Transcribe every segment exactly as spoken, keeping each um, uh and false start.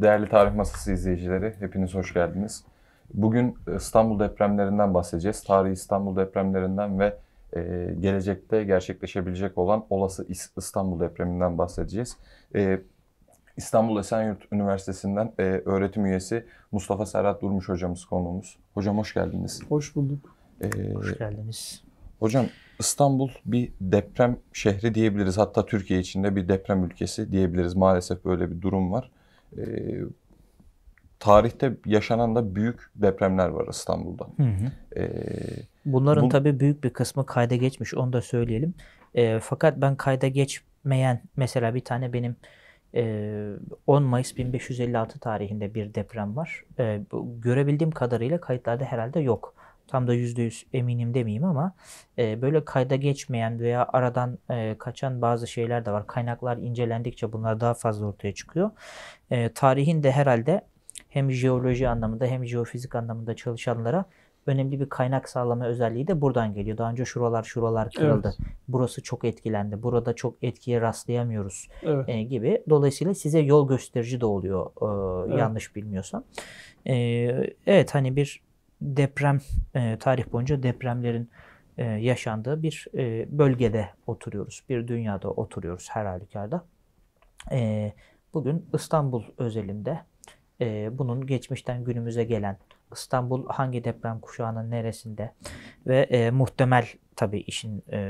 Değerli Tarih Masası izleyicileri, hepiniz hoş geldiniz. Bugün İstanbul depremlerinden bahsedeceğiz. Tarihi İstanbul depremlerinden ve e, gelecekte gerçekleşebilecek olan olası İstanbul depreminden bahsedeceğiz. E, İstanbul Esenyurt Üniversitesi'nden e, öğretim üyesi Mustafa Serhat Durmuş hocamız konuğumuz. Hocam hoş geldiniz. Hoş bulduk. E, hoş geldiniz. Hocam, İstanbul bir deprem şehri diyebiliriz. Hatta Türkiye içinde bir deprem ülkesi diyebiliriz. Maalesef böyle bir durum var. E, tarihte yaşanan da büyük depremler var İstanbul'da. Hı hı. E, Bunların bu... tabii büyük bir kısmı kayda geçmiş. Onu da söyleyelim. E, fakat ben kayda geçmeyen, mesela bir tane benim e, on Mayıs bin beş yüz elli altı tarihinde bir deprem var. E, görebildiğim kadarıyla kayıtlarda herhalde yok. Tam da yüzde yüz eminim demeyeyim ama e, böyle kayda geçmeyen veya aradan e, kaçan bazı şeyler de var. Kaynaklar incelendikçe bunlar daha fazla ortaya çıkıyor. E, tarihin de herhalde hem jeoloji anlamında hem jeofizik anlamında çalışanlara önemli bir kaynak sağlama özelliği de buradan geliyor. Daha önce şuralar şuralar kırıldı. Evet. Burası çok etkilendi. Burada çok etkiye rastlayamıyoruz, evet, e, gibi. Dolayısıyla size yol gösterici de oluyor, e, evet, yanlış bilmiyorsam. E, evet hani bir deprem, e, tarih boyunca depremlerin e, yaşandığı bir e, bölgede oturuyoruz. Bir dünyada oturuyoruz her halükarda. E, bugün İstanbul özelinde e, bunun geçmişten günümüze gelen, İstanbul hangi deprem kuşağının neresinde ve e, muhtemel tabii işin e,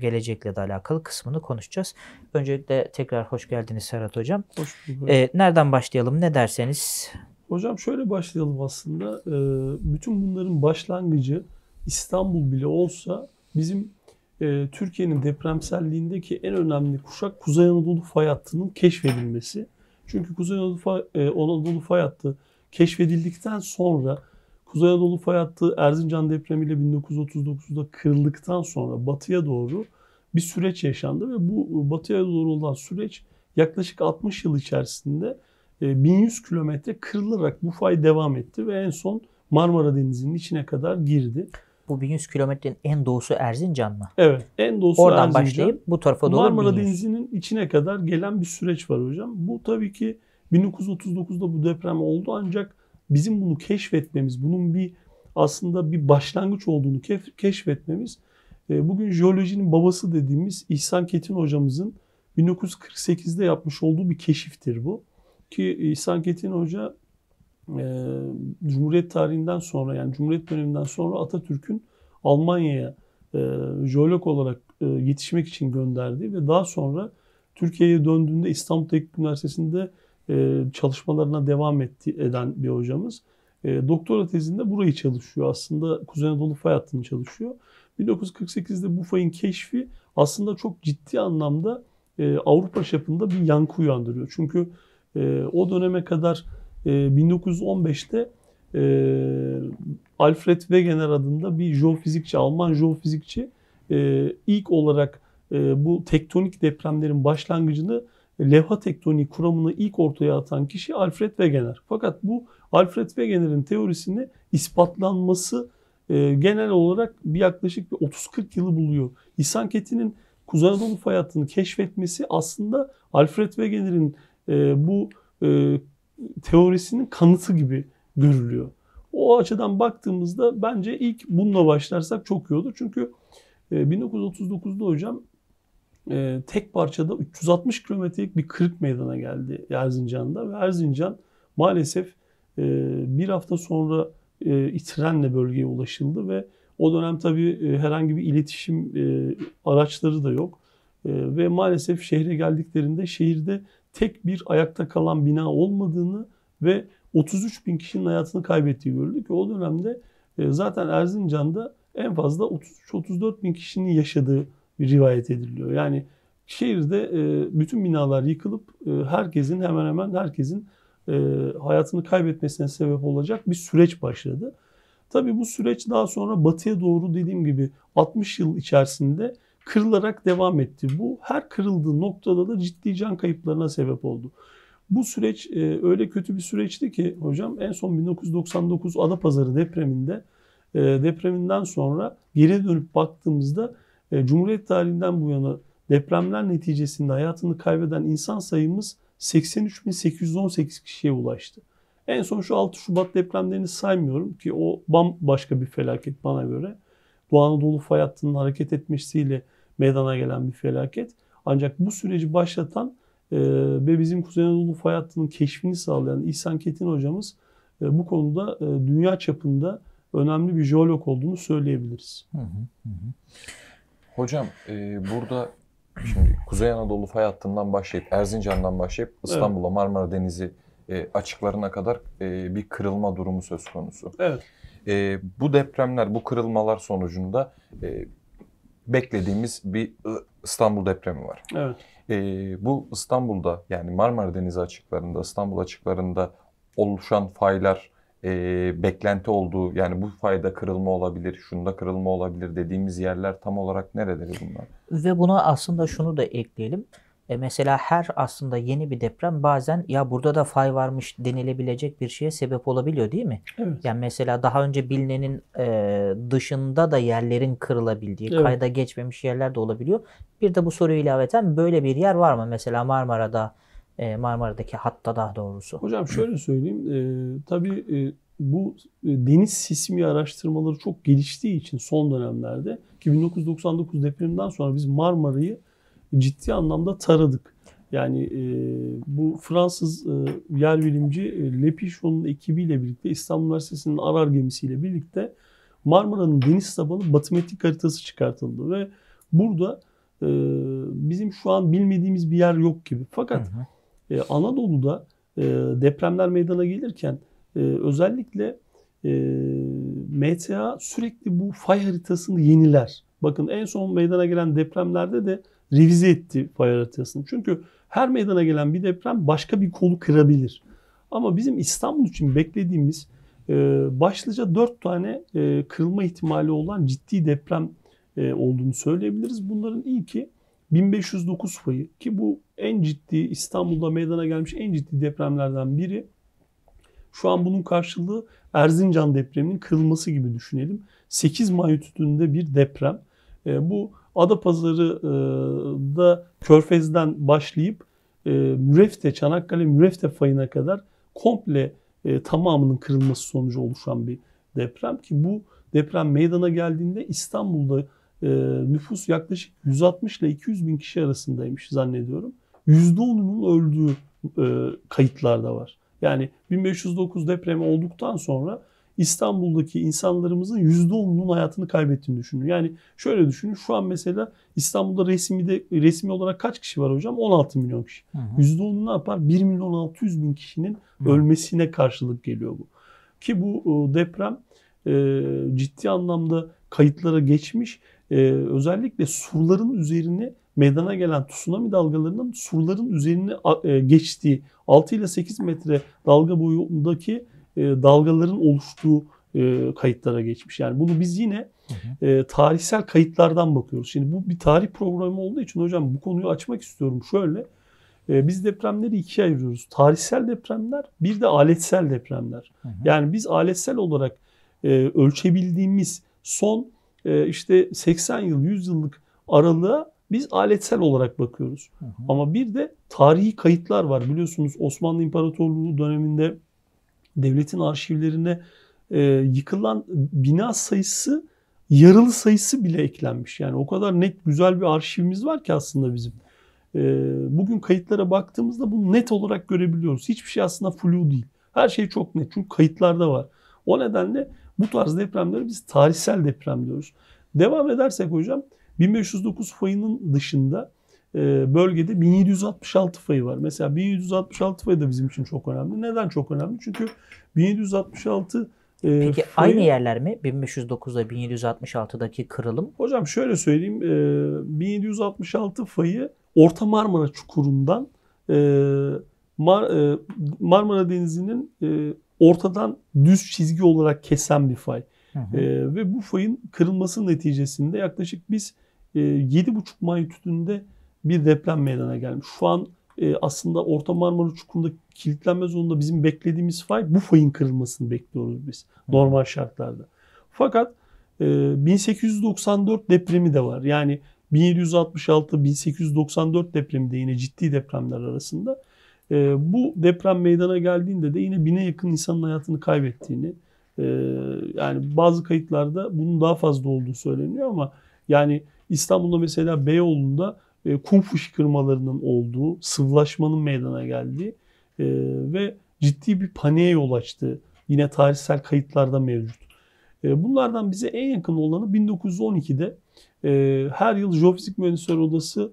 gelecekle de alakalı kısmını konuşacağız. Öncelikle tekrar hoş geldiniz Serhat Hocam. Hoş bulduk. E, nereden başlayalım, ne derseniz? Hocam şöyle başlayalım aslında. Bütün bunların başlangıcı İstanbul bile olsa bizim Türkiye'nin depremselliğindeki en önemli kuşak Kuzey Anadolu fay hattının keşfedilmesi. Çünkü Kuzey Anadolu fay, Anadolu fay hattı keşfedildikten sonra Kuzey Anadolu fay hattı Erzincan depremiyle bin dokuz yüz otuz dokuzda kırıldıktan sonra batıya doğru bir süreç yaşandı ve bu batıya doğru olan süreç yaklaşık altmış yıl içerisinde bin yüz kilometre kırılarak bu fay devam etti ve en son Marmara Denizi'nin içine kadar girdi. Bu bin yüz kilometrenin en doğusu Erzincan mı? Evet, en doğusu Oradan Erzincan. Oradan başlayıp bu tarafa doğru Marmara Denizi'nin içine kadar gelen bir süreç var hocam. Bu tabii ki bin dokuz yüz otuz dokuzda bu deprem oldu ancak bizim bunu keşfetmemiz, bunun bir aslında bir başlangıç olduğunu keşfetmemiz, bugün jeolojinin babası dediğimiz İhsan Ketin hocamızın bin dokuz yüz kırk sekizde yapmış olduğu bir keşiftir bu. Ki İhsan Ketin Hoca e, Cumhuriyet tarihinden sonra, yani Cumhuriyet döneminden sonra Atatürk'ün Almanya'ya e, jeolog olarak e, yetişmek için gönderdiği ve daha sonra Türkiye'ye döndüğünde İstanbul Teknik Üniversitesi'nde e, çalışmalarına devam etti, eden bir hocamız. E, doktora tezinde burayı çalışıyor. Aslında Kuzey Anadolu fay hattını çalışıyor. bin dokuz yüz kırk sekizde bu fayın keşfi aslında çok ciddi anlamda e, Avrupa çapında bir yankı uyandırıyor. Çünkü o döneme kadar bin dokuz yüz on beşte Alfred Wegener adında bir jeofizikçi, Alman jeofizikçi ilk olarak bu tektonik depremlerin başlangıcını, levha tektoniği kuramını ilk ortaya atan kişi Alfred Wegener. Fakat bu Alfred Wegener'in teorisini ispatlanması genel olarak bir yaklaşık bir otuz kırk yılı buluyor. İhsan Ketin'in Kuzey Anadolu fay hattını keşfetmesi aslında Alfred Wegener'in E, bu e, teorisinin kanıtı gibi görülüyor. O açıdan baktığımızda bence ilk bununla başlarsak çok iyi olur. Çünkü e, bin dokuz yüz otuz dokuzda hocam e, tek parçada üç yüz altmış kilometrelik bir kırık meydana geldi Erzincan'da. Ve Erzincan maalesef e, bir hafta sonra e, trenle bölgeye ulaşıldı ve o dönem tabii e, herhangi bir iletişim e, araçları da yok. E, ve maalesef şehre geldiklerinde şehirde tek bir ayakta kalan bina olmadığını ve otuz üç bin kişinin hayatını kaybettiği görüldü ki o dönemde zaten Erzincan'da en fazla otuz üç otuz dört bin kişinin yaşadığı bir rivayet ediliyor. Yani şehirde bütün binalar yıkılıp herkesin, hemen hemen herkesin hayatını kaybetmesine sebep olacak bir süreç başladı. Tabii bu süreç daha sonra batıya doğru dediğim gibi altmış yıl içerisinde kırılarak devam etti. Bu her kırıldığı noktada da ciddi can kayıplarına sebep oldu. Bu süreç e, öyle kötü bir süreçti ki hocam en son bin dokuz yüz doksan dokuz Adapazarı depreminde e, depreminden sonra geri dönüp baktığımızda e, Cumhuriyet tarihinden bu yana depremler neticesinde hayatını kaybeden insan sayımız seksen üç bin sekiz yüz on sekiz kişiye ulaştı. En son şu altı Şubat depremlerini saymıyorum ki o bambaşka bir felaket bana göre. Doğu Anadolu fay hattının hareket etmesiyle meydana gelen bir felaket. Ancak bu süreci başlatan e, ve bizim Kuzey Anadolu fay hattının keşfini sağlayan İhsan Ketin hocamız e, bu konuda e, dünya çapında önemli bir jeolog olduğunu söyleyebiliriz. Hı hı hı. Hocam e, burada şimdi Kuzey Anadolu fay hattından başlayıp Erzincan'dan başlayıp İstanbul'a, evet, Marmara Denizi e, açıklarına kadar e, bir kırılma durumu söz konusu. Evet. E, bu depremler, bu kırılmalar sonucunda e, beklediğimiz bir İstanbul depremi var. Evet. E, bu İstanbul'da, yani Marmara Denizi açıklarında, İstanbul açıklarında oluşan faylar e, beklenti olduğu, yani bu fayda kırılma olabilir, şunda kırılma olabilir dediğimiz yerler tam olarak nereleri bunlar? Ve buna aslında şunu da ekleyelim. E mesela her aslında yeni bir deprem bazen ya burada da fay varmış denilebilecek bir şeye sebep olabiliyor değil mi? Evet. Yani mesela daha önce bilinenin e, dışında da yerlerin kırılabildiği, evet, kayda geçmemiş yerler de olabiliyor. Bir de bu soruyu ilaveten böyle bir yer var mı? Mesela Marmara'da, e, Marmara'daki hatta daha doğrusu. Hocam şöyle söyleyeyim. E, tabii e, bu e, deniz sismi araştırmaları çok geliştiği için son dönemlerde bin dokuz yüz doksan dokuz depreminden sonra biz Marmara'yı ciddi anlamda taradık. Yani e, bu Fransız e, yer bilimci e, Le Pichon'un ekibiyle birlikte İstanbul Üniversitesi'nin Arar gemisiyle birlikte Marmara'nın deniz tabanı batımetrik haritası çıkartıldı ve burada e, bizim şu an bilmediğimiz bir yer yok gibi. Fakat hı hı. E, Anadolu'da e, depremler meydana gelirken e, özellikle e, M T A sürekli bu fay haritasını yeniler. Bakın en son meydana gelen depremlerde de revize etti fay haritasını. Çünkü her meydana gelen bir deprem başka bir kolu kırabilir. Ama bizim İstanbul için beklediğimiz e, başlıca dört tane e, kırılma ihtimali olan ciddi deprem e, olduğunu söyleyebiliriz. Bunların ilki bin beş yüz dokuz fayı ki bu en ciddi, İstanbul'da meydana gelmiş en ciddi depremlerden biri. Şu an bunun karşılığı Erzincan depreminin kırılması gibi düşünelim. sekiz magnitüdünde bir deprem. E, bu Adapazarı'da Körfez'den başlayıp Mürefte, Çanakkale Mürefte fayına kadar komple tamamının kırılması sonucu oluşan bir deprem ki bu deprem meydana geldiğinde İstanbul'da nüfus yaklaşık yüz altmış ile iki yüz bin kişi arasındaymış zannediyorum. yüzde onunun öldüğü kayıtlarda var. Yani bin beş yüz dokuz depremi olduktan sonra İstanbul'daki insanlarımızın yüzde onunun hayatını kaybettiğini düşünün. Yani şöyle düşünün, şu an mesela İstanbul'da resmi de, resmi olarak kaç kişi var hocam? on altı milyon kişi. Hı hı. yüzde onu ne yapar? bir milyon altı yüz bin kişinin hı. ölmesine karşılık geliyor bu. Ki bu deprem e, ciddi anlamda kayıtlara geçmiş. E, özellikle surların üzerine meydana gelen tsunami dalgalarının surların üzerine e, geçtiği altı ile sekiz metre dalga boyundaki dalgaların oluştuğu kayıtlara geçmiş. Yani bunu biz yine hı hı. tarihsel kayıtlardan bakıyoruz. Şimdi bu bir tarih programı olduğu için hocam bu konuyu açmak istiyorum. Şöyle, biz depremleri ikiye ayırıyoruz. Tarihsel depremler, bir de aletsel depremler. Hı hı. Yani biz aletsel olarak ölçebildiğimiz son işte seksen yıl, yüz yıllık aralığa biz aletsel olarak bakıyoruz. Hı hı. Ama bir de tarihi kayıtlar var. Biliyorsunuz Osmanlı İmparatorluğu döneminde devletin arşivlerine e, yıkılan bina sayısı, yarılı sayısı bile eklenmiş. Yani o kadar net, güzel bir arşivimiz var ki aslında bizim. E, bugün kayıtlara baktığımızda bunu net olarak görebiliyoruz. Hiçbir şey aslında flu değil. Her şey çok net çünkü kayıtlarda var. O nedenle bu tarz depremleri biz tarihsel deprem diyoruz. Devam edersek hocam, bin beş yüz dokuz fayının dışında e, bölgede bin yedi yüz altmış altı fayı var. Mesela bin yedi yüz altmış altı fayı da bizim için çok önemli. Neden çok önemli? Çünkü bin yedi yüz altmış altı e, Peki fayı... aynı yerler mi? bin beş yüz dokuzda bin yedi yüz altmış altıdaki kırılım? Hocam şöyle söyleyeyim. E, bin yedi yüz altmış altı fayı Orta Marmara Çukuru'ndan e, Mar, e, Marmara Denizi'nin e, ortadan düz çizgi olarak kesen bir fay. Hı hı. E, ve bu fayın kırılması neticesinde yaklaşık biz yedi buçuk magnitüdünde bir deprem meydana gelmiş. Şu an e, aslında Orta Marmara Çukuru'nda kilitlenme zonunda bizim beklediğimiz fay, bu fayın kırılmasını bekliyoruz biz normal şartlarda. Fakat e, bin sekiz yüz doksan dört depremi de var. Yani bin yedi yüz altmış altı, bin sekiz yüz doksan dört depremi de yine ciddi depremler arasında. E, bu deprem meydana geldiğinde de yine bine yakın insanın hayatını kaybettiğini, e, yani bazı kayıtlarda bunun daha fazla olduğu söyleniyor ama yani İstanbul'da mesela Beyoğlu'nda e, kum fışkırmalarının olduğu, sıvılaşmanın meydana geldiği e, ve ciddi bir paniğe yol açtığı yine tarihsel kayıtlarda mevcut. E, bunlardan bize en yakın olanı bin dokuz yüz on iki'de e, her yıl Jeofizik Mühendisler Odası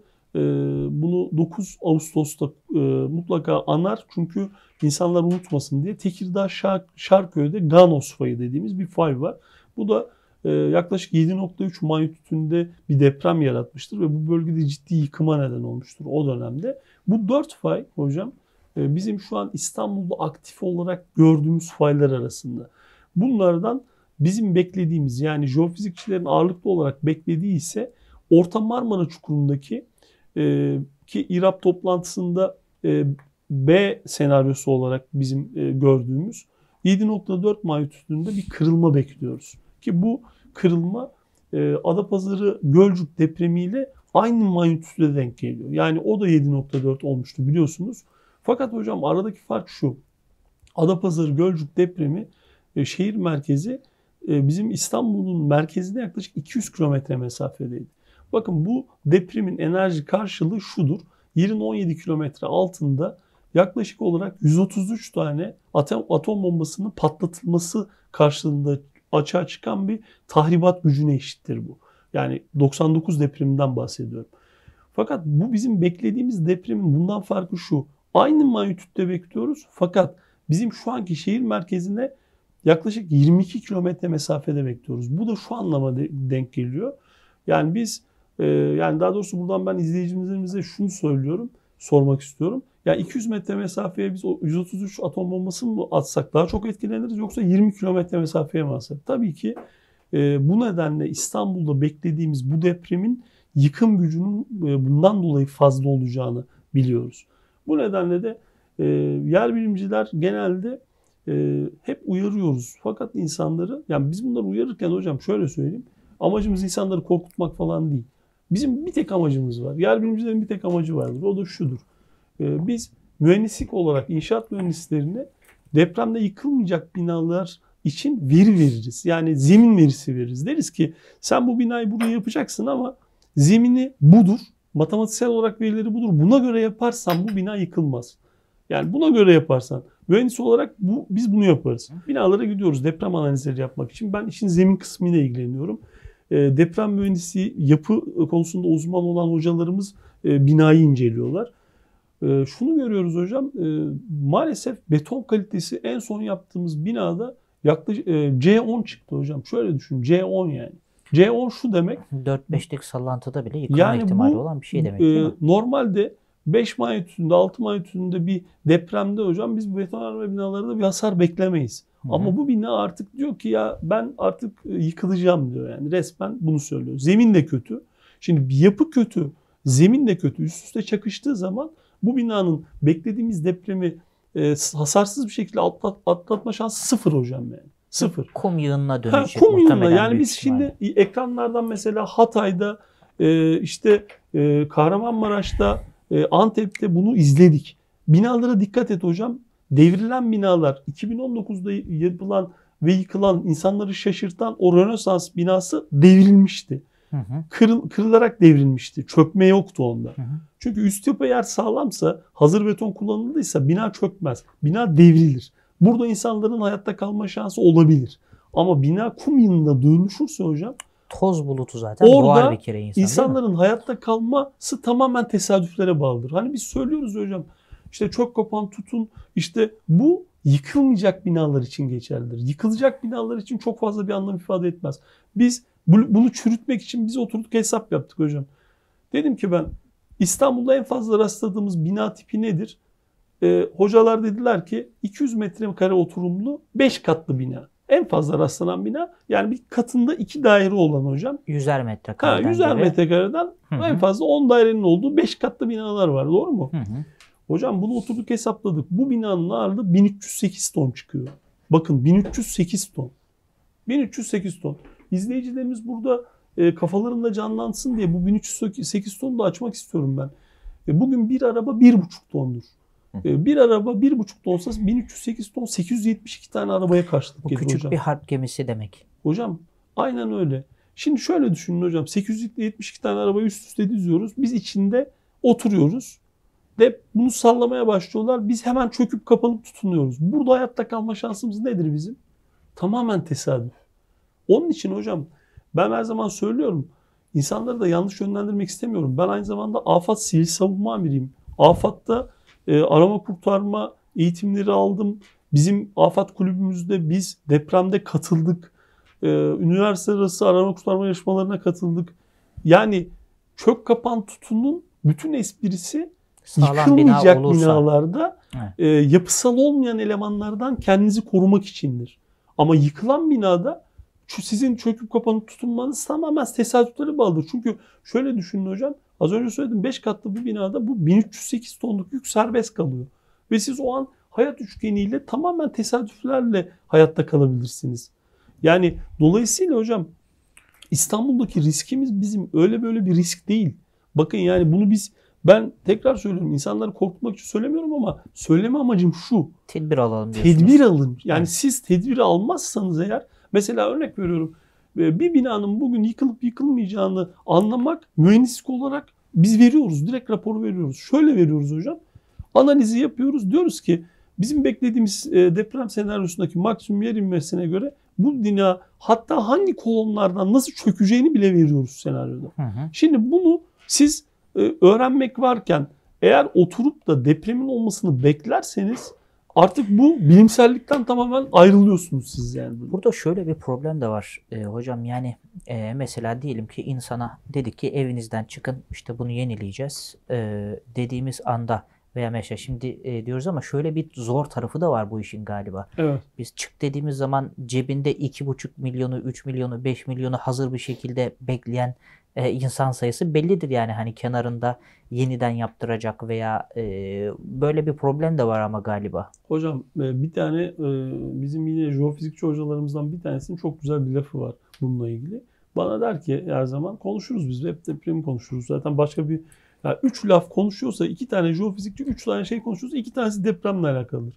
bunu dokuz Ağustos'ta e, mutlaka anar çünkü insanlar unutmasın diye. Tekirdağ Şark Şarköy'de Ganos fayı dediğimiz bir fay var. Bu da e, yaklaşık yedi nokta üç magnitüdünde bir deprem yaratmıştır ve bu bölgede ciddi yıkıma neden olmuştur o dönemde. Bu dört fay hocam e, bizim şu an İstanbul'da aktif olarak gördüğümüz faylar arasında. Bunlardan bizim beklediğimiz, yani jeofizikçilerin ağırlıklı olarak beklediği ise Orta Marmara Çukuru'ndaki Ee, ki İRAP toplantısında e, B senaryosu olarak bizim e, gördüğümüz yedi nokta dört magnitüdünde bir kırılma bekliyoruz. Ki bu kırılma e, Adapazarı Gölcük depremiyle aynı magnitüde denk geliyor. Yani o da yedi nokta dört olmuştu biliyorsunuz. Fakat hocam aradaki fark şu. Adapazarı Gölcük depremi e, şehir merkezi e, bizim İstanbul'un merkezine yaklaşık iki yüz kilometre mesafedeydi. Bakın bu depremin enerji karşılığı şudur. Yerin on yedi kilometre altında yaklaşık olarak yüz otuz üç tane atom, atom bombasının patlatılması karşılığında açığa çıkan bir tahribat gücüne eşittir bu. Yani doksan dokuz depreminden bahsediyorum. Fakat bu bizim beklediğimiz depremin bundan farkı şu. Aynı magnitüde bekliyoruz fakat bizim şu anki şehir merkezine yaklaşık yirmi iki kilometre mesafede bekliyoruz. Bu da şu anlama denk geliyor. Yani biz Yani daha doğrusu buradan ben izleyicilerimize şunu söylüyorum, sormak istiyorum. Yani iki yüz metre mesafeye biz o yüz otuz üç atom bombasını mı atsak daha çok etkileniriz yoksa yirmi kilometre mesafeye mi atsak? Tabii ki bu nedenle İstanbul'da beklediğimiz bu depremin yıkım gücünün bundan dolayı fazla olacağını biliyoruz. Bu nedenle de yer bilimciler genelde hep uyarıyoruz. Fakat insanları, yani biz bunları uyarırken hocam şöyle söyleyeyim. Amacımız insanları korkutmak falan değil. Bizim bir tek amacımız var. Yer bilimcilerin bir tek amacı vardır. O da şudur. Biz mühendislik olarak inşaat mühendislerine depremde yıkılmayacak binalar için veri veririz. Yani zemin verisi veririz. Deriz ki sen bu binayı buraya yapacaksın ama zemini budur. Matematiksel olarak verileri budur. Buna göre yaparsan bu bina yıkılmaz. Yani buna göre yaparsan. Mühendis olarak bu, biz bunu yaparız. Binalara gidiyoruz deprem analizleri yapmak için. Ben işin zemin kısmıyla ilgileniyorum. Deprem mühendisi, yapı konusunda uzman olan hocalarımız binayı inceliyorlar. Şunu görüyoruz hocam, maalesef beton kalitesi en son yaptığımız binada yaklaşık C on çıktı hocam. Şöyle düşün, C on yani. C on şu demek. dört beşlik sallantıda bile yıkılma yani ihtimali bu, olan bir şey demek değil mi? Normalde beş magnitüdünde, altı magnitüdünde bir depremde hocam biz betonarme binalarda bir hasar beklemeyiz. Ama bu bina artık diyor ki ya ben artık yıkılacağım diyor yani resmen bunu söylüyor. Zemin de kötü. Şimdi bir yapı kötü, zemin de kötü üst üste çakıştığı zaman bu binanın beklediğimiz depremi e, hasarsız bir şekilde atlat, atlatma şansı sıfır hocam yani. Sıfır. Kum yığınına dönüşecek. Ha, kum yığınına yani biz şimdi ihtimalle. Ekranlardan mesela Hatay'da, e, işte e, Kahramanmaraş'ta, e, Antep'te bunu izledik. Binalara dikkat et hocam. Devrilen binalar, iki bin on dokuz'da yapılan ve yıkılan, insanları şaşırtan o Rönesans binası devrilmişti. Hı hı. Kırıl, kırılarak devrilmişti. Çökme yoktu onda. Hı hı. Çünkü üst yapı eğer sağlamsa, hazır beton kullanıldıysa bina çökmez. Bina devrilir. Burada insanların hayatta kalma şansı olabilir. Ama bina kum yığınına dönüşürse hocam, toz bulutu zaten boğar bir kere insan, insanların hayatta kalması tamamen tesadüflere bağlıdır. Hani biz söylüyoruz hocam, İşte çok kopan tutun, işte bu yıkılmayacak binalar için geçerlidir. Yıkılacak binalar için çok fazla bir anlam ifade etmez. Biz bunu çürütmek için biz oturduk hesap yaptık hocam. Dedim ki ben İstanbul'da en fazla rastladığımız bina tipi nedir? Ee, hocalar dediler ki iki yüz metrekare oturumlu beş katlı bina. En fazla rastlanan bina yani bir katında iki daire olan hocam. yüzer metrekareden. Ha, yüzer metrekareden hı hı. En fazla on dairenin olduğu beş katlı binalar var, doğru mu? Hı hı. Hocam bunu oturduk hesapladık. Bu binanın ağırlığı bin üç yüz sekiz ton çıkıyor. Bakın bin üç yüz sekiz ton. bin üç yüz sekiz ton. İzleyicilerimiz burada e, kafalarında canlansın diye bu bin üç yüz sekiz tonu da açmak istiyorum ben. E, bugün bir araba bir buçuk tondur. Bir araba bir buçuk da olsa bin üç yüz sekiz ton sekiz yüz yetmiş iki tane arabaya karşılık gelir hocam. Bu küçük bir harp gemisi demek. Hocam aynen öyle. Şimdi şöyle düşünün hocam, sekiz yüz yetmiş iki tane arabayı üst üste diziyoruz. Biz içinde oturuyoruz. De bunu sallamaya başlıyorlar. Biz hemen çöküp kapanıp tutunuyoruz. Burada hayatta kalma şansımız nedir bizim? Tamamen tesadüf. Onun için hocam ben her zaman söylüyorum. İnsanları da yanlış yönlendirmek istemiyorum. Ben aynı zamanda AFAD Sivil Savunma Amiriyim. AFAD'da e, arama kurtarma eğitimleri aldım. Bizim AFAD kulübümüzde biz depremde katıldık. E, üniversite arası arama kurtarma yarışmalarına katıldık. Yani çök kapan tutunun bütün esprisi sağlam yıkılmayacak bina binalarda e, yapısal olmayan elemanlardan kendinizi korumak içindir. Ama yıkılan binada sizin çöküp kapanıp tutunmanız tamamen tesadüflere bağlıdır. Çünkü şöyle düşünün hocam, az önce söyledim, beş katlı bir binada bu bin üç yüz sekiz tonluk yük serbest kalıyor. Ve siz o an hayat üçgeniyle tamamen tesadüflerle hayatta kalabilirsiniz. Yani dolayısıyla hocam İstanbul'daki riskimiz bizim öyle böyle bir risk değil. Bakın yani bunu biz, ben tekrar söylüyorum, insanları korkutmak için söylemiyorum ama söyleme amacım şu. Tedbir alalım diyorsunuz. Tedbir alın. Yani evet. Siz tedbiri almazsanız eğer, mesela örnek veriyorum, bir binanın bugün yıkılıp yıkılmayacağını anlamak mühendislik olarak biz veriyoruz. Direkt raporu veriyoruz. Şöyle veriyoruz hocam. Analizi yapıyoruz. Diyoruz ki bizim beklediğimiz deprem senaryosundaki maksimum yer inmesine göre bu bina hatta hangi kolonlardan nasıl çökeceğini bile veriyoruz senaryoda. Hı hı. Şimdi bunu siz öğrenmek varken eğer oturup da depremin olmasını beklerseniz artık bu bilimsellikten tamamen ayrılıyorsunuz siz yani. Burada şöyle bir problem de var e, hocam. Yani e, mesela diyelim ki insana dedik ki evinizden çıkın, işte bunu yenileyeceğiz e, dediğimiz anda veya mesela şimdi e, diyoruz ama şöyle bir zor tarafı da var bu işin galiba. Evet. Biz çık dediğimiz zaman cebinde iki buçuk milyonu, üç milyonu, beş milyonu hazır bir şekilde bekleyen e, insan sayısı bellidir yani, hani kenarında yeniden yaptıracak veya e, böyle bir problem de var ama galiba. Hocam e, bir tane e, bizim yine jeofizikçi hocalarımızdan bir tanesinin çok güzel bir lafı var bununla ilgili. Bana der ki her zaman konuşuruz biz, hep depremi konuşuruz zaten, başka bir yani üç laf konuşuyorsa iki tane jeofizikçi, üç tane şey konuşuyorsa iki tanesi depremle alakalıdır.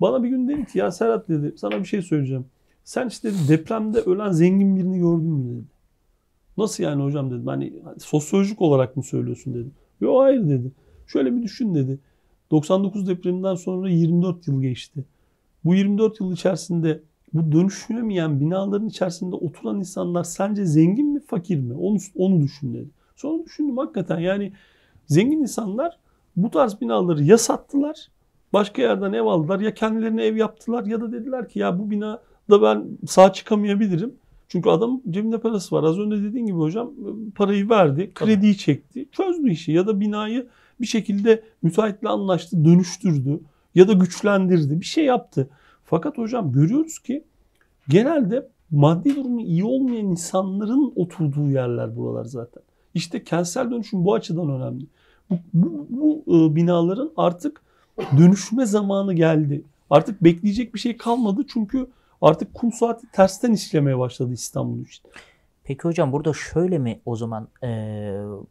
Bana bir gün dedi ki ya Serhat dedi, sana bir şey söyleyeceğim. Sen işte depremde ölen zengin birini gördün mü dedi. Nasıl yani hocam dedim. Hani sosyolojik olarak mı söylüyorsun dedim. Yok hayır dedi. Şöyle bir düşün dedi. doksan dokuz depreminden sonra yirmi dört yıl geçti. Bu yirmi dört yıl içerisinde bu dönüşmeyen binaların içerisinde oturan insanlar sence zengin mi fakir mi? Onu, onu düşün dedi. Sonra düşündüm hakikaten yani zengin insanlar bu tarz binaları ya sattılar, başka yerden ev aldılar, ya kendilerine ev yaptılar ya da dediler ki ya bu binada ben sağ çıkamayabilirim. Çünkü adam cebinde parası var. Az önce dediğin gibi hocam parayı verdi, krediyi çekti, çözdü işi ya da binayı bir şekilde müteahhitle anlaştı, dönüştürdü ya da güçlendirdi, bir şey yaptı. Fakat hocam görüyoruz ki genelde maddi durumu iyi olmayan insanların oturduğu yerler buralar zaten. İşte kentsel dönüşüm bu açıdan önemli. Bu, bu, bu e, binaların artık dönüşme zamanı geldi. Artık bekleyecek bir şey kalmadı çünkü artık kum saati tersten işlemeye başladı İstanbul için. Peki hocam burada şöyle mi o zaman e,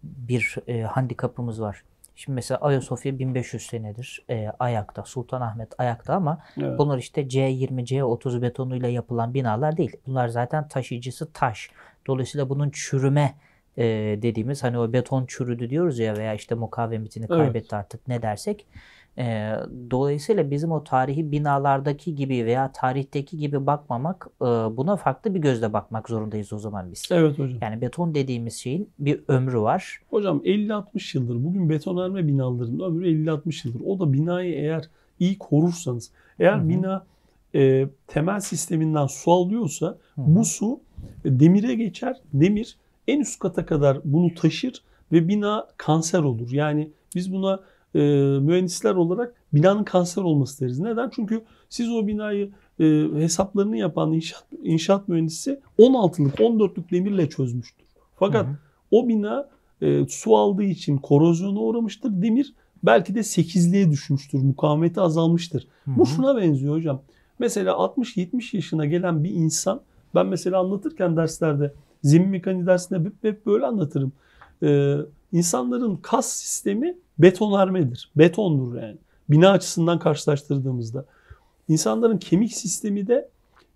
bir e, handikapımız var? Şimdi mesela Ayasofya bin beş yüz senedir e, ayakta, Sultan Ahmet ayakta ama evet. Bunlar işte C yirmi, C otuz betonuyla yapılan binalar değil. Bunlar zaten taşıyıcısı taş. Dolayısıyla bunun çürüme Ee, dediğimiz hani o beton çürüdü diyoruz ya veya işte mukavemetini kaybetti, evet. Artık ne dersek. Ee, dolayısıyla bizim o tarihi binalardaki gibi veya tarihteki gibi bakmamak, e, buna farklı bir gözle bakmak zorundayız o zaman biz. Evet hocam. Yani beton dediğimiz şeyin bir ömrü var. Hocam elli altmış yıldır, bugün betonarme binaların ömrü elli altmış yıldır. O da binayı eğer iyi korursanız, eğer Hı-hı. bina e, temel sisteminden su alıyorsa Hı-hı. bu su e, demire geçer, demir en üst kata kadar bunu taşır ve bina kanser olur. Yani biz buna e, mühendisler olarak binanın kanser olması deriz. Neden? Çünkü siz o binayı e, hesaplarını yapan inşaat, inşaat mühendisi on altılık, on dörtlük demirle çözmüştür. Fakat hı hı. o bina e, su aldığı için korozyona uğramıştır. Demir belki de sekizliğe düşmüştür. Mukavemeti azalmıştır. Hı hı. Bu şuna benziyor hocam. Mesela altmış yetmiş yaşına gelen bir insan, ben mesela anlatırken derslerde, zemin mekaniği dersinde hep, hep böyle anlatırım. Ee, insanların kas sistemi betonarmedir. Betondur yani. bina açısından karşılaştırdığımızda. İnsanların kemik sistemi de,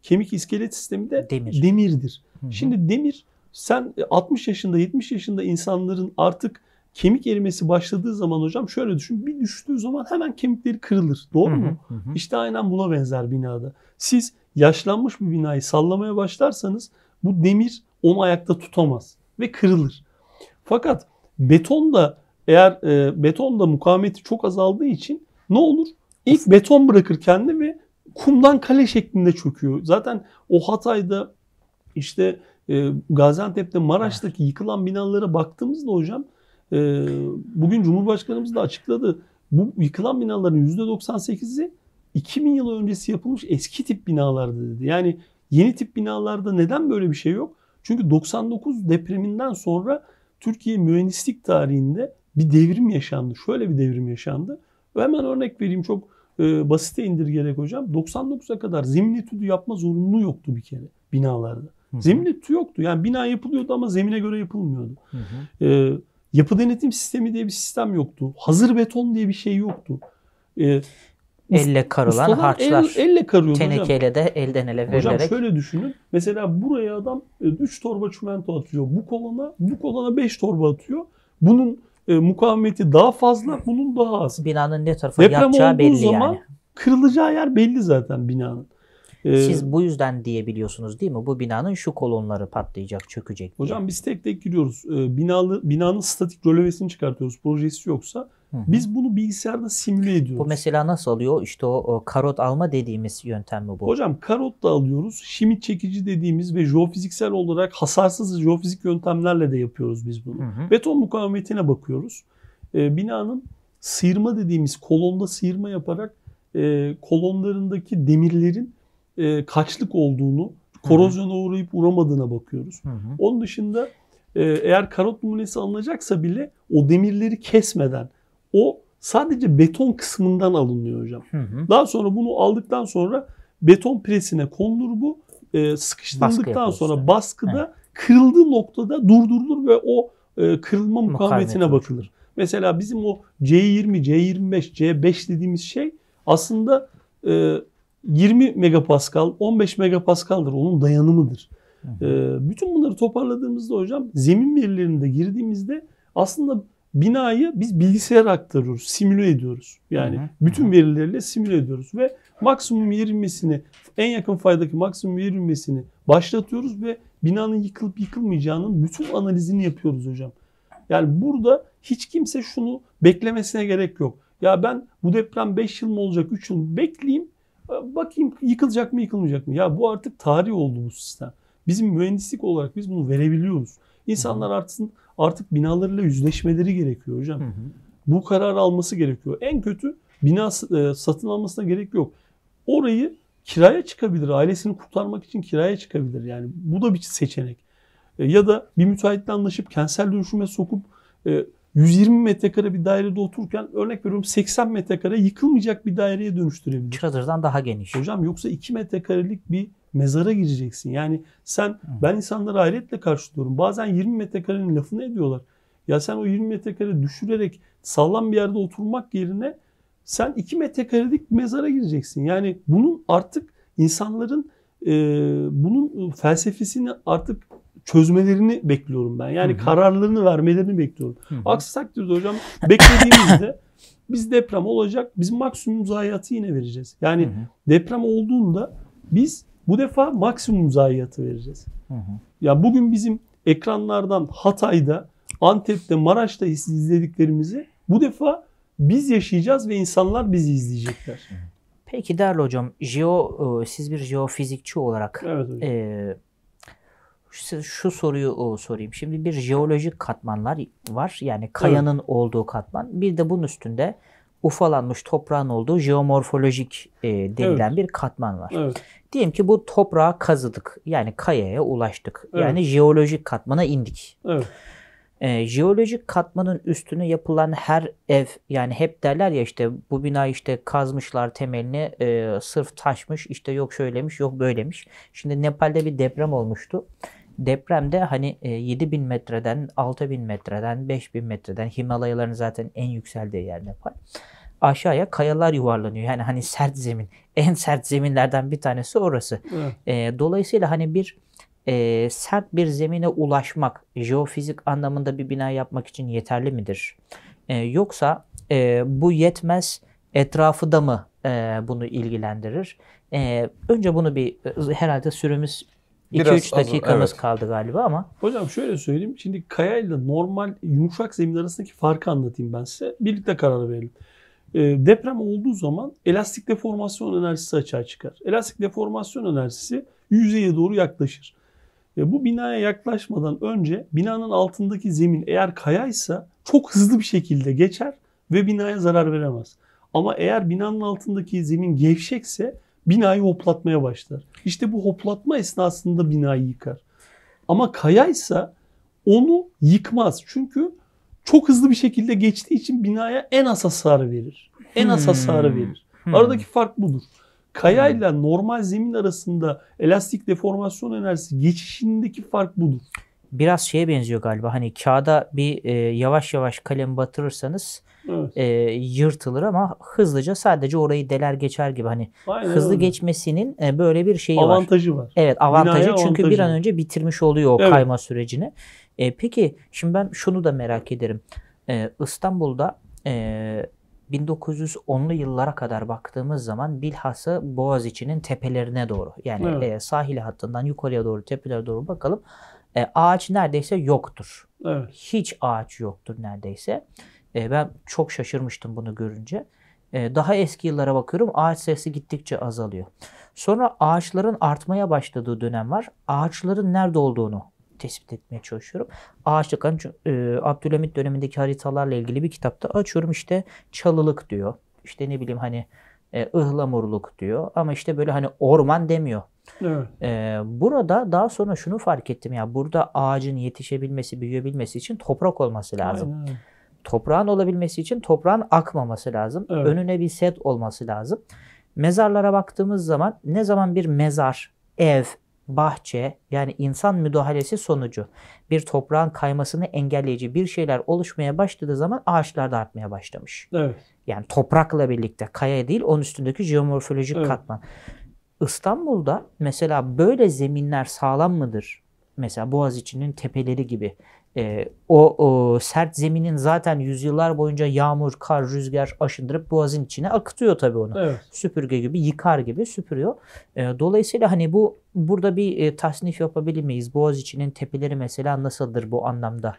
kemik iskelet sistemi de demir. demirdir. Hı hı. Şimdi demir, sen altmış yaşında, yetmiş yaşında insanların artık kemik erimesi başladığı zaman hocam şöyle düşün. Bir düştüğü zaman hemen kemikleri kırılır. Doğru mu? Hı hı hı. İşte aynen buna benzer binada. Siz yaşlanmış bir binayı sallamaya başlarsanız bu demir onu ayakta tutamaz ve kırılır. Fakat betonda eğer e, betonda mukavemeti çok azaldığı için ne olur? İlk beton bırakır kendini ve kumdan kale şeklinde çöküyor. Zaten o Hatay'da işte e, Gaziantep'te, Maraş'taki yıkılan binalara baktığımızda hocam e, bugün Cumhurbaşkanımız da açıkladı. Bu yıkılan binaların yüzde doksan sekizi iki bin yıl öncesi yapılmış eski tip binalardı dedi. Yani yeni tip binalarda neden böyle bir şey yok? Çünkü doksan dokuz depreminden sonra Türkiye mühendislik tarihinde bir devrim yaşandı. Şöyle bir devrim yaşandı. Hemen örnek vereyim, çok e, basite indirgerek hocam. doksan dokuza kadar zemin etüdü yapma zorunluluğu yoktu bir kere binalarda. Hı hı. Zemin etüdü yoktu. Yani bina yapılıyordu ama zemine göre yapılmıyordu. Hı hı. E, yapı denetim sistemi diye bir sistem yoktu. Hazır beton diye bir şey yoktu. E, elle karılan harçlar. El, elle karıyordu tenekeyle hocam. De elden ele verilerek. Hocam şöyle düşünün. Mesela buraya adam üç torba çimento atıyor. Bu kolona, bu kolona beş torba atıyor. Bunun E, mukavemeti daha fazla, bunun daha az. Binanın ne tarafa deprem yapacağı belli zaman, yani. Kırılacağı yer belli zaten binanın. Ee, Siz bu yüzden diyebiliyorsunuz değil mi? Bu binanın şu kolonları patlayacak, çökecek diye. Hocam biz tek tek giriyoruz. Ee, binalı, binanın statik rölevesini çıkartıyoruz. Projesi yoksa. Hı hı. Biz bunu bilgisayarda simüle ediyoruz. Bu mesela nasıl alıyor? İşte o, o karot alma dediğimiz yöntem mi bu? Hocam karot da alıyoruz. Şimit çekici dediğimiz ve jeofiziksel olarak hasarsız jeofizik yöntemlerle de yapıyoruz biz bunu. Hı hı. Beton mukavemetine bakıyoruz. Ee, binanın sıyırma dediğimiz kolonda sıyırma yaparak e, kolonlarındaki demirlerin e, kaçlık olduğunu, korozyona uğrayıp uğramadığına bakıyoruz. Hı hı. Onun dışında e, eğer karot numunesi alınacaksa bile o demirleri kesmeden, o sadece beton kısmından alınıyor hocam. Hı hı. Daha sonra bunu aldıktan sonra beton presine konulur bu. E, sıkıştırıldıktan sonra baskıda evet. kırıldığı noktada durdurulur ve o e, kırılma mukavemetine bakılır. Olur. Mesela bizim o C yirmi, C yirmi beş, C beş dediğimiz şey aslında e, yirmi megapaskal, on beş megapaskaldır. Onun dayanımıdır. Hı hı. E, bütün bunları toparladığımızda hocam zemin verilerinde girdiğimizde aslında binayı biz bilgisayara aktarıyoruz, simüle ediyoruz. Yani hı hı. bütün verileriyle simüle ediyoruz ve maksimum yer inmesini, en yakın faydaki maksimum yer inmesini başlatıyoruz ve binanın yıkılıp yıkılmayacağının bütün analizini yapıyoruz hocam. Yani burada hiç kimse şunu beklemesine gerek yok. Ya ben bu deprem beş yıl mı olacak, üç yıl mı bekleyeyim, bakayım yıkılacak mı yıkılmayacak mı? Ya bu artık tarih oldu bu sistem. Bizim mühendislik olarak biz bunu verebiliyoruz. İnsanlar artsın, artık binalarıyla yüzleşmeleri gerekiyor hocam. Hı hı. Bu kararı alması gerekiyor. En kötü bina satın almasına gerek yok. Orayı kiraya çıkabilir. Ailesini kurtarmak için kiraya çıkabilir. Yani bu da bir seçenek. Ya da bir müteahhitle anlaşıp kentsel dönüşüme sokup yüz yirmi metrekare bir dairede otururken örnek veriyorum seksen metrekare yıkılmayacak bir daireye dönüştürebilir. Çadırdan daha geniş. Hocam yoksa iki metrekarelik bir mezara gireceksin. Yani sen, ben insanları hayretle karşılıyorum. Bazen yirmi metrekarenin lafını ediyorlar. Ya sen o yirmi metrekare düşürerek sağlam bir yerde oturmak yerine sen iki metrekarelik mezara gireceksin. Yani bunun artık insanların e, bunun felsefesini artık çözmelerini bekliyorum ben. Yani hı hı. kararlarını vermelerini bekliyorum. Hı hı. Aksi takdirde hocam beklediğimizde biz deprem olacak. Biz maksimum zayiatı yine vereceğiz. Yani hı hı. deprem olduğunda biz bu defa maksimum zayiatı vereceğiz. Hı hı. Ya bugün bizim ekranlardan Hatay'da, Antep'te, Maraş'ta izlediklerimizi bu defa biz yaşayacağız ve insanlar bizi izleyecekler. Peki değerli hocam, jeo, siz bir jeofizikçi olarak evet hocam. E, şu, şu soruyu sorayım. Şimdi bir jeolojik katmanlar var. Yani kayanın evet. olduğu katman. Bir de bunun üstünde ufalanmış toprağın olduğu jeomorfolojik e, denilen evet. bir katman var. Evet. Diyelim ki bu toprağa kazıdık. Yani kayaya ulaştık. Evet. Yani jeolojik katmana indik. Evet. E, jeolojik katmanın üstüne yapılan her ev, yani hep derler ya işte bu bina işte kazmışlar temelini e, sırf taşmış, işte yok şöylemiş yok böylemiş. Şimdi Nepal'de bir deprem olmuştu. Depremde hani yedi bin metreden, altı bin metreden, beş bin metreden, Himalayaların zaten en yükseldiği yer Nepal. aşağıya kayalar yuvarlanıyor. Yani hani sert zemin. En sert zeminlerden bir tanesi orası. Evet. E, dolayısıyla hani bir e, sert bir zemine ulaşmak jeofizik anlamında bir bina yapmak için yeterli midir? E, yoksa e, bu yetmez, etrafı da mı e, bunu ilgilendirir? E, önce bunu bir herhalde sürümüz iki üç dakikamız evet. kaldı galiba ama. Hocam şöyle söyleyeyim. Şimdi kayayla normal yumuşak zemin arasındaki farkı anlatayım ben size. Birlikte karar verelim. E, deprem olduğu zaman elastik deformasyon enerjisi açığa çıkar. Elastik deformasyon enerjisi yüzeye doğru yaklaşır. E, bu binaya yaklaşmadan önce binanın altındaki zemin eğer kayaysa çok hızlı bir şekilde geçer ve binaya zarar veremez. Ama eğer binanın altındaki zemin gevşekse binayı hoplatmaya başlar. İşte bu hoplatma esnasında binayı yıkar. Ama kayaysa onu yıkmaz. Çünkü çok hızlı bir şekilde geçtiği için binaya en az hasarı verir. En az hasarı verir. Aradaki fark budur. Kayayla normal zemin arasında elastik deformasyon enerjisi geçişindeki fark budur. Biraz şeye benziyor galiba. Hani kağıda bir e, yavaş yavaş kalem batırırsanız evet. e, yırtılır ama hızlıca sadece orayı deler geçer gibi. Hani aynen hızlı öyle. Geçmesinin e, böyle bir şeyi avantajı var. Avantajı var. Evet avantajı binaya çünkü avantajı. Bir an önce bitirmiş oluyor o evet. kayma sürecini. E, peki şimdi ben şunu da merak ederim. E, İstanbul'da e, bin dokuz yüz onlu yıllara kadar baktığımız zaman bilhassa Boğaziçi'nin tepelerine doğru yani evet. e, sahil hattından yukarıya doğru tepelere doğru bakalım. E, ağaç neredeyse yoktur. Evet. Hiç ağaç yoktur neredeyse. E, ben çok şaşırmıştım bunu görünce. E, daha eski yıllara bakıyorum ağaç sayısı gittikçe azalıyor. Sonra ağaçların artmaya başladığı dönem var. Ağaçların nerede olduğunu tespit etmeye çalışıyorum. Ağaçlıkların e, Abdülhamit dönemindeki haritalarla ilgili bir kitapta açıyorum işte çalılık diyor. İşte ne bileyim hani e, ıhlamurluk diyor ama işte böyle hani orman demiyor. Evet. Ee, burada daha sonra şunu fark ettim ya burada ağacın yetişebilmesi, büyüyebilmesi için toprak olması lazım. Aynen. Toprağın olabilmesi için toprağın akmaması lazım. Evet. Önüne bir set olması lazım. Mezarlara baktığımız zaman ne zaman bir mezar, ev, bahçe yani insan müdahalesi sonucu bir toprağın kaymasını engelleyici bir şeyler oluşmaya başladığı zaman ağaçlar da artmaya başlamış. Evet. Yani toprakla birlikte kaya değil onun üstündeki jeomorfolojik evet. katman. İstanbul'da mesela böyle zeminler sağlam mıdır? Mesela Boğaziçi'nin tepeleri gibi. E, o, o sert zeminin zaten yüzyıllar boyunca yağmur, kar, rüzgar aşındırıp boğazın içine akıtıyor tabii onu. Evet. Süpürge gibi, yıkar gibi süpürüyor. E, dolayısıyla hani bu burada bir e, tasnif yapabilir miyiz? Boğaziçi'nin tepeleri mesela nasıldır bu anlamda?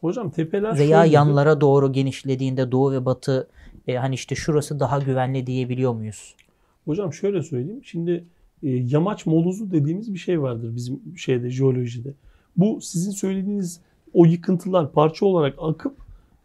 Hocam tepeler veya yanlara gibi. Doğru genişlediğinde doğu ve batı e, hani işte şurası daha güvenli diyebiliyor muyuz? Hocam şöyle söyleyeyim. Şimdi e, yamaç molozu dediğimiz bir şey vardır bizim şeyde jeolojide. Bu sizin söylediğiniz o yıkıntılar parça olarak akıp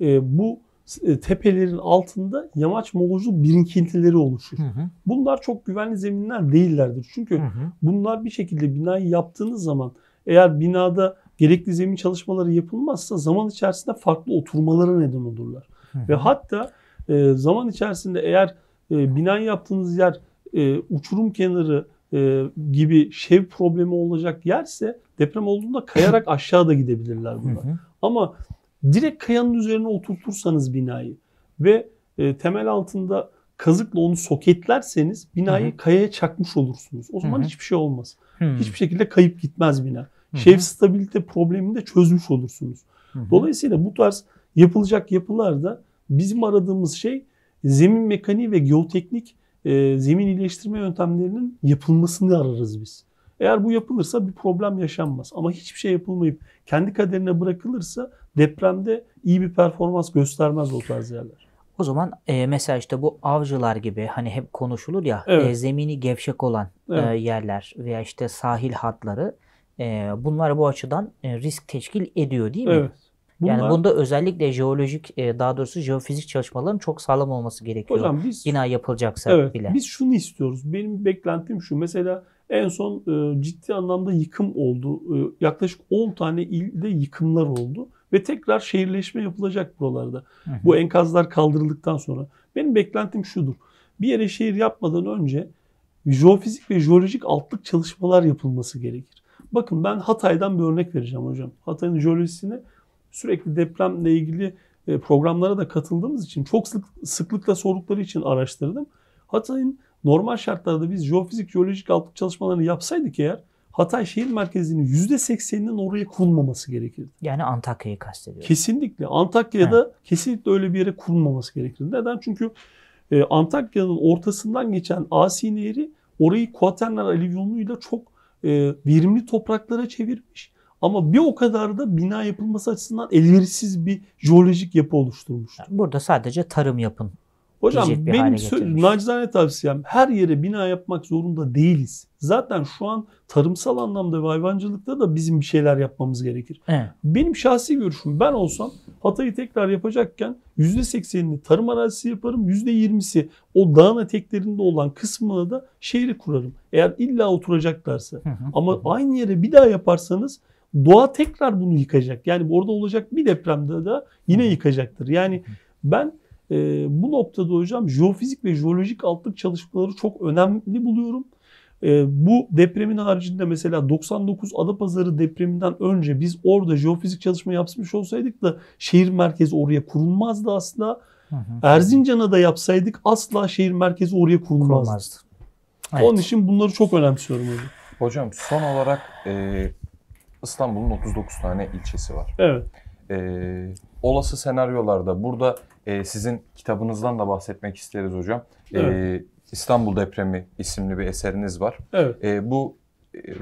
e, bu e, tepelerin altında yamaç molozlu birikintileri oluşur. Hı hı. Bunlar çok güvenli zeminler değillerdir. Çünkü hı hı. bunlar bir şekilde binayı yaptığınız zaman eğer binada gerekli zemin çalışmaları yapılmazsa zaman içerisinde farklı oturmalara neden olurlar. Hı hı. Ve hatta e, zaman içerisinde eğer e, binayı yaptığınız yer E, uçurum kenarı e, gibi şev problemi olacak yerse deprem olduğunda kayarak aşağıda gidebilirler bunlar. Hı hı. Ama direkt kayanın üzerine oturtursanız binayı ve e, temel altında kazıkla onu soketlerseniz binayı hı hı. kayaya çakmış olursunuz. O zaman hı hı. hiçbir şey olmaz. Hı hı. Hiçbir şekilde kayıp gitmez bina. Hı hı. Şev stabilite problemini de çözmüş olursunuz. Hı hı. Dolayısıyla bu tarz yapılacak yapılarda bizim aradığımız şey zemin mekaniği ve geoteknik E, zemin iyileştirme yöntemlerinin yapılmasını ararız biz. Eğer bu yapılırsa bir problem yaşanmaz. Ama hiçbir şey yapılmayıp kendi kaderine bırakılırsa depremde iyi bir performans göstermez o tarz yerler. O zaman e, mesela işte bu Avcılar gibi hani hep konuşulur ya evet. e, zemini gevşek olan evet. e, yerler veya işte sahil hatları e, bunlar bu açıdan e, risk teşkil ediyor değil mi? Evet. Bunlar, yani bunda özellikle jeolojik, daha doğrusu jeofizik çalışmaların çok sağlam olması gerekiyor. Hocam biz, bina yapılacaksa evet, bile. Biz şunu istiyoruz. Benim beklentim şu. Mesela en son e, ciddi anlamda yıkım oldu. E, yaklaşık on tane ilde yıkımlar oldu. Ve tekrar şehirleşme yapılacak buralarda. Hı hı. Bu enkazlar kaldırıldıktan sonra. Benim beklentim şudur. Bir yere şehir yapmadan önce jeofizik ve jeolojik altlık çalışmalar yapılması gerekir. Bakın ben Hatay'dan bir örnek vereceğim hocam. Hatay'ın jeolojisini sürekli depremle ilgili programlara da katıldığımız için çok sık, sıklıkla sordukları için araştırdım. Hatay'ın normal şartlarda biz jeofizik, jeolojik altlık çalışmalarını yapsaydık eğer Hatay şehir merkezinin yüzde sekseninin oraya kurulmaması gerekirdi. Yani Antakya'yı kastediyorum. Kesinlikle. Antakya'da He. kesinlikle öyle bir yere kurulmaması gerekirdi. Neden? Çünkü e, Antakya'nın ortasından geçen Asi Nehri orayı Kuaterner Alüvyonu'yla çok e, verimli topraklara çevirmiş. Ama bir o kadar da bina yapılması açısından elverişsiz bir jeolojik yapı oluşturmuştu. Yani burada sadece tarım yapın. Hocam benim nacizane tavsiyem her yere bina yapmak zorunda değiliz. Zaten şu an tarımsal anlamda ve hayvancılıkta da bizim bir şeyler yapmamız gerekir. Evet. Benim şahsi görüşüm, ben olsam Hatay'ı tekrar yapacakken yüzde seksenini tarım arazisi yaparım, yüzde yirmisi o dağın eteklerinde olan kısmına da şehri kurarım. Eğer illa oturacaklarsa. Hı hı. Ama hı hı. aynı yere bir daha yaparsanız doğa tekrar bunu yıkacak. Yani orada olacak bir depremde de yine hı. yıkacaktır. Yani hı. ben Ee, bu noktada hocam jeofizik ve jeolojik altlık çalışmaları çok önemli buluyorum. Ee, bu depremin haricinde mesela doksan dokuz Adapazarı depreminden önce biz orada jeofizik çalışma yapmış olsaydık da şehir merkezi oraya kurulmazdı asla. Hı hı. Erzincan'a da yapsaydık asla şehir merkezi oraya kurulmazdı. kurulmazdı. Evet. Onun için bunları çok önemsiyorum hocam. Hocam son olarak e, İstanbul'un otuz dokuz tane ilçesi var. Evet. E, olası senaryolarda burada Ee, sizin kitabınızdan da bahsetmek isteriz hocam. Ee, evet. İstanbul Depremi isimli bir eseriniz var. Evet. Ee, bu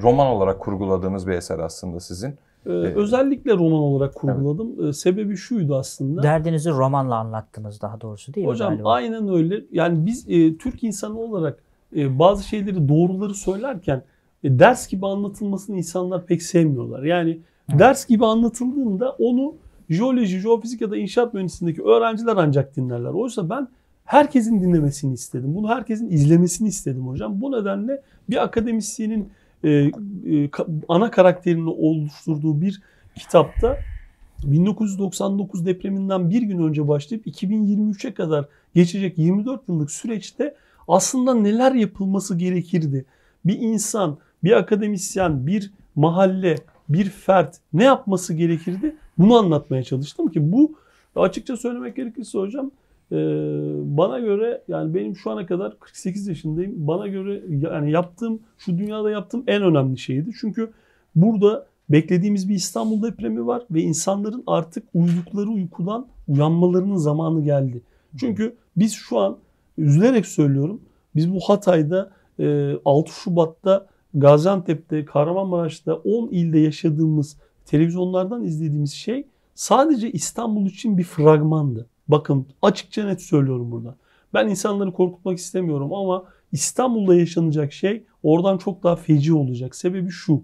roman olarak kurguladığınız bir eser aslında sizin. Ee, ee, özellikle roman olarak kurguladım. Evet. Ee, sebebi şuydu aslında. Derdinizi romanla anlattınız daha doğrusu değil mi? Hocam galiba? Aynen öyle. Yani biz e, Türk insanı olarak e, bazı şeyleri, doğruları söylerken e, ders gibi anlatılmasını insanlar pek sevmiyorlar. Yani Hı. ders gibi anlatıldığında onu jeoloji, jeofizik ya da inşaat mühendisliğindeki öğrenciler ancak dinlerler. Oysa ben herkesin dinlemesini istedim. Bunu herkesin izlemesini istedim hocam. Bu nedenle bir akademisyenin e, e, ana karakterini oluşturduğu bir kitapta bin dokuz yüz doksan dokuz depreminden bir gün önce başlayıp iki bin yirmi üçe kadar geçecek yirmi dört yıllık süreçte aslında neler yapılması gerekirdi? Bir insan, bir akademisyen, bir mahalle, bir fert ne yapması gerekirdi? Bunu anlatmaya çalıştım ki bu açıkça söylemek gerekirse hocam e, bana göre, yani benim şu ana kadar kırk sekiz yaşındayım. Bana göre yani yaptığım, şu dünyada yaptığım en önemli şeydi. Çünkü burada beklediğimiz bir İstanbul depremi var ve insanların artık uyudukları uykudan uyanmalarının zamanı geldi. Çünkü biz şu an, üzülerek söylüyorum, biz bu Hatay'da e, altı Şubat'ta Gaziantep'te, Kahramanmaraş'ta on ilde yaşadığımız, televizyonlardan izlediğimiz şey sadece İstanbul için bir fragmandı. Bakın açıkça net söylüyorum burada. Ben insanları korkutmak istemiyorum ama İstanbul'da yaşanacak şey oradan çok daha feci olacak. Sebebi şu: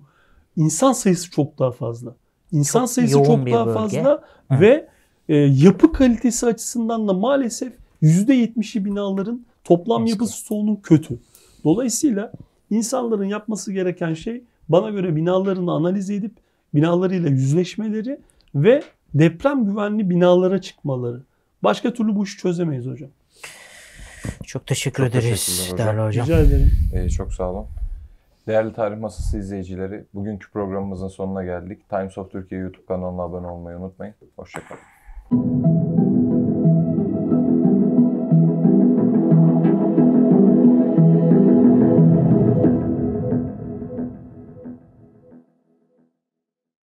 İnsan sayısı çok daha fazla. İnsan çok sayısı çok daha bölge. fazla Hı. ve e, yapı kalitesi açısından da maalesef yüzde yetmişi binaların toplam işte. yapısı sonun kötü. Dolayısıyla insanların yapması gereken şey bana göre binalarını analiz edip binalarıyla yüzleşmeleri ve deprem güvenli binalara çıkmaları. Başka türlü bu işi çözemeyiz hocam. Çok teşekkür çok ederiz hocam. değerli hocam. Rica ederim. Ee, çok sağ olun. Değerli Tarih Masası izleyicileri, bugünkü programımızın sonuna geldik. Times of Türkiye YouTube kanalına abone olmayı unutmayın. Hoşça kalın.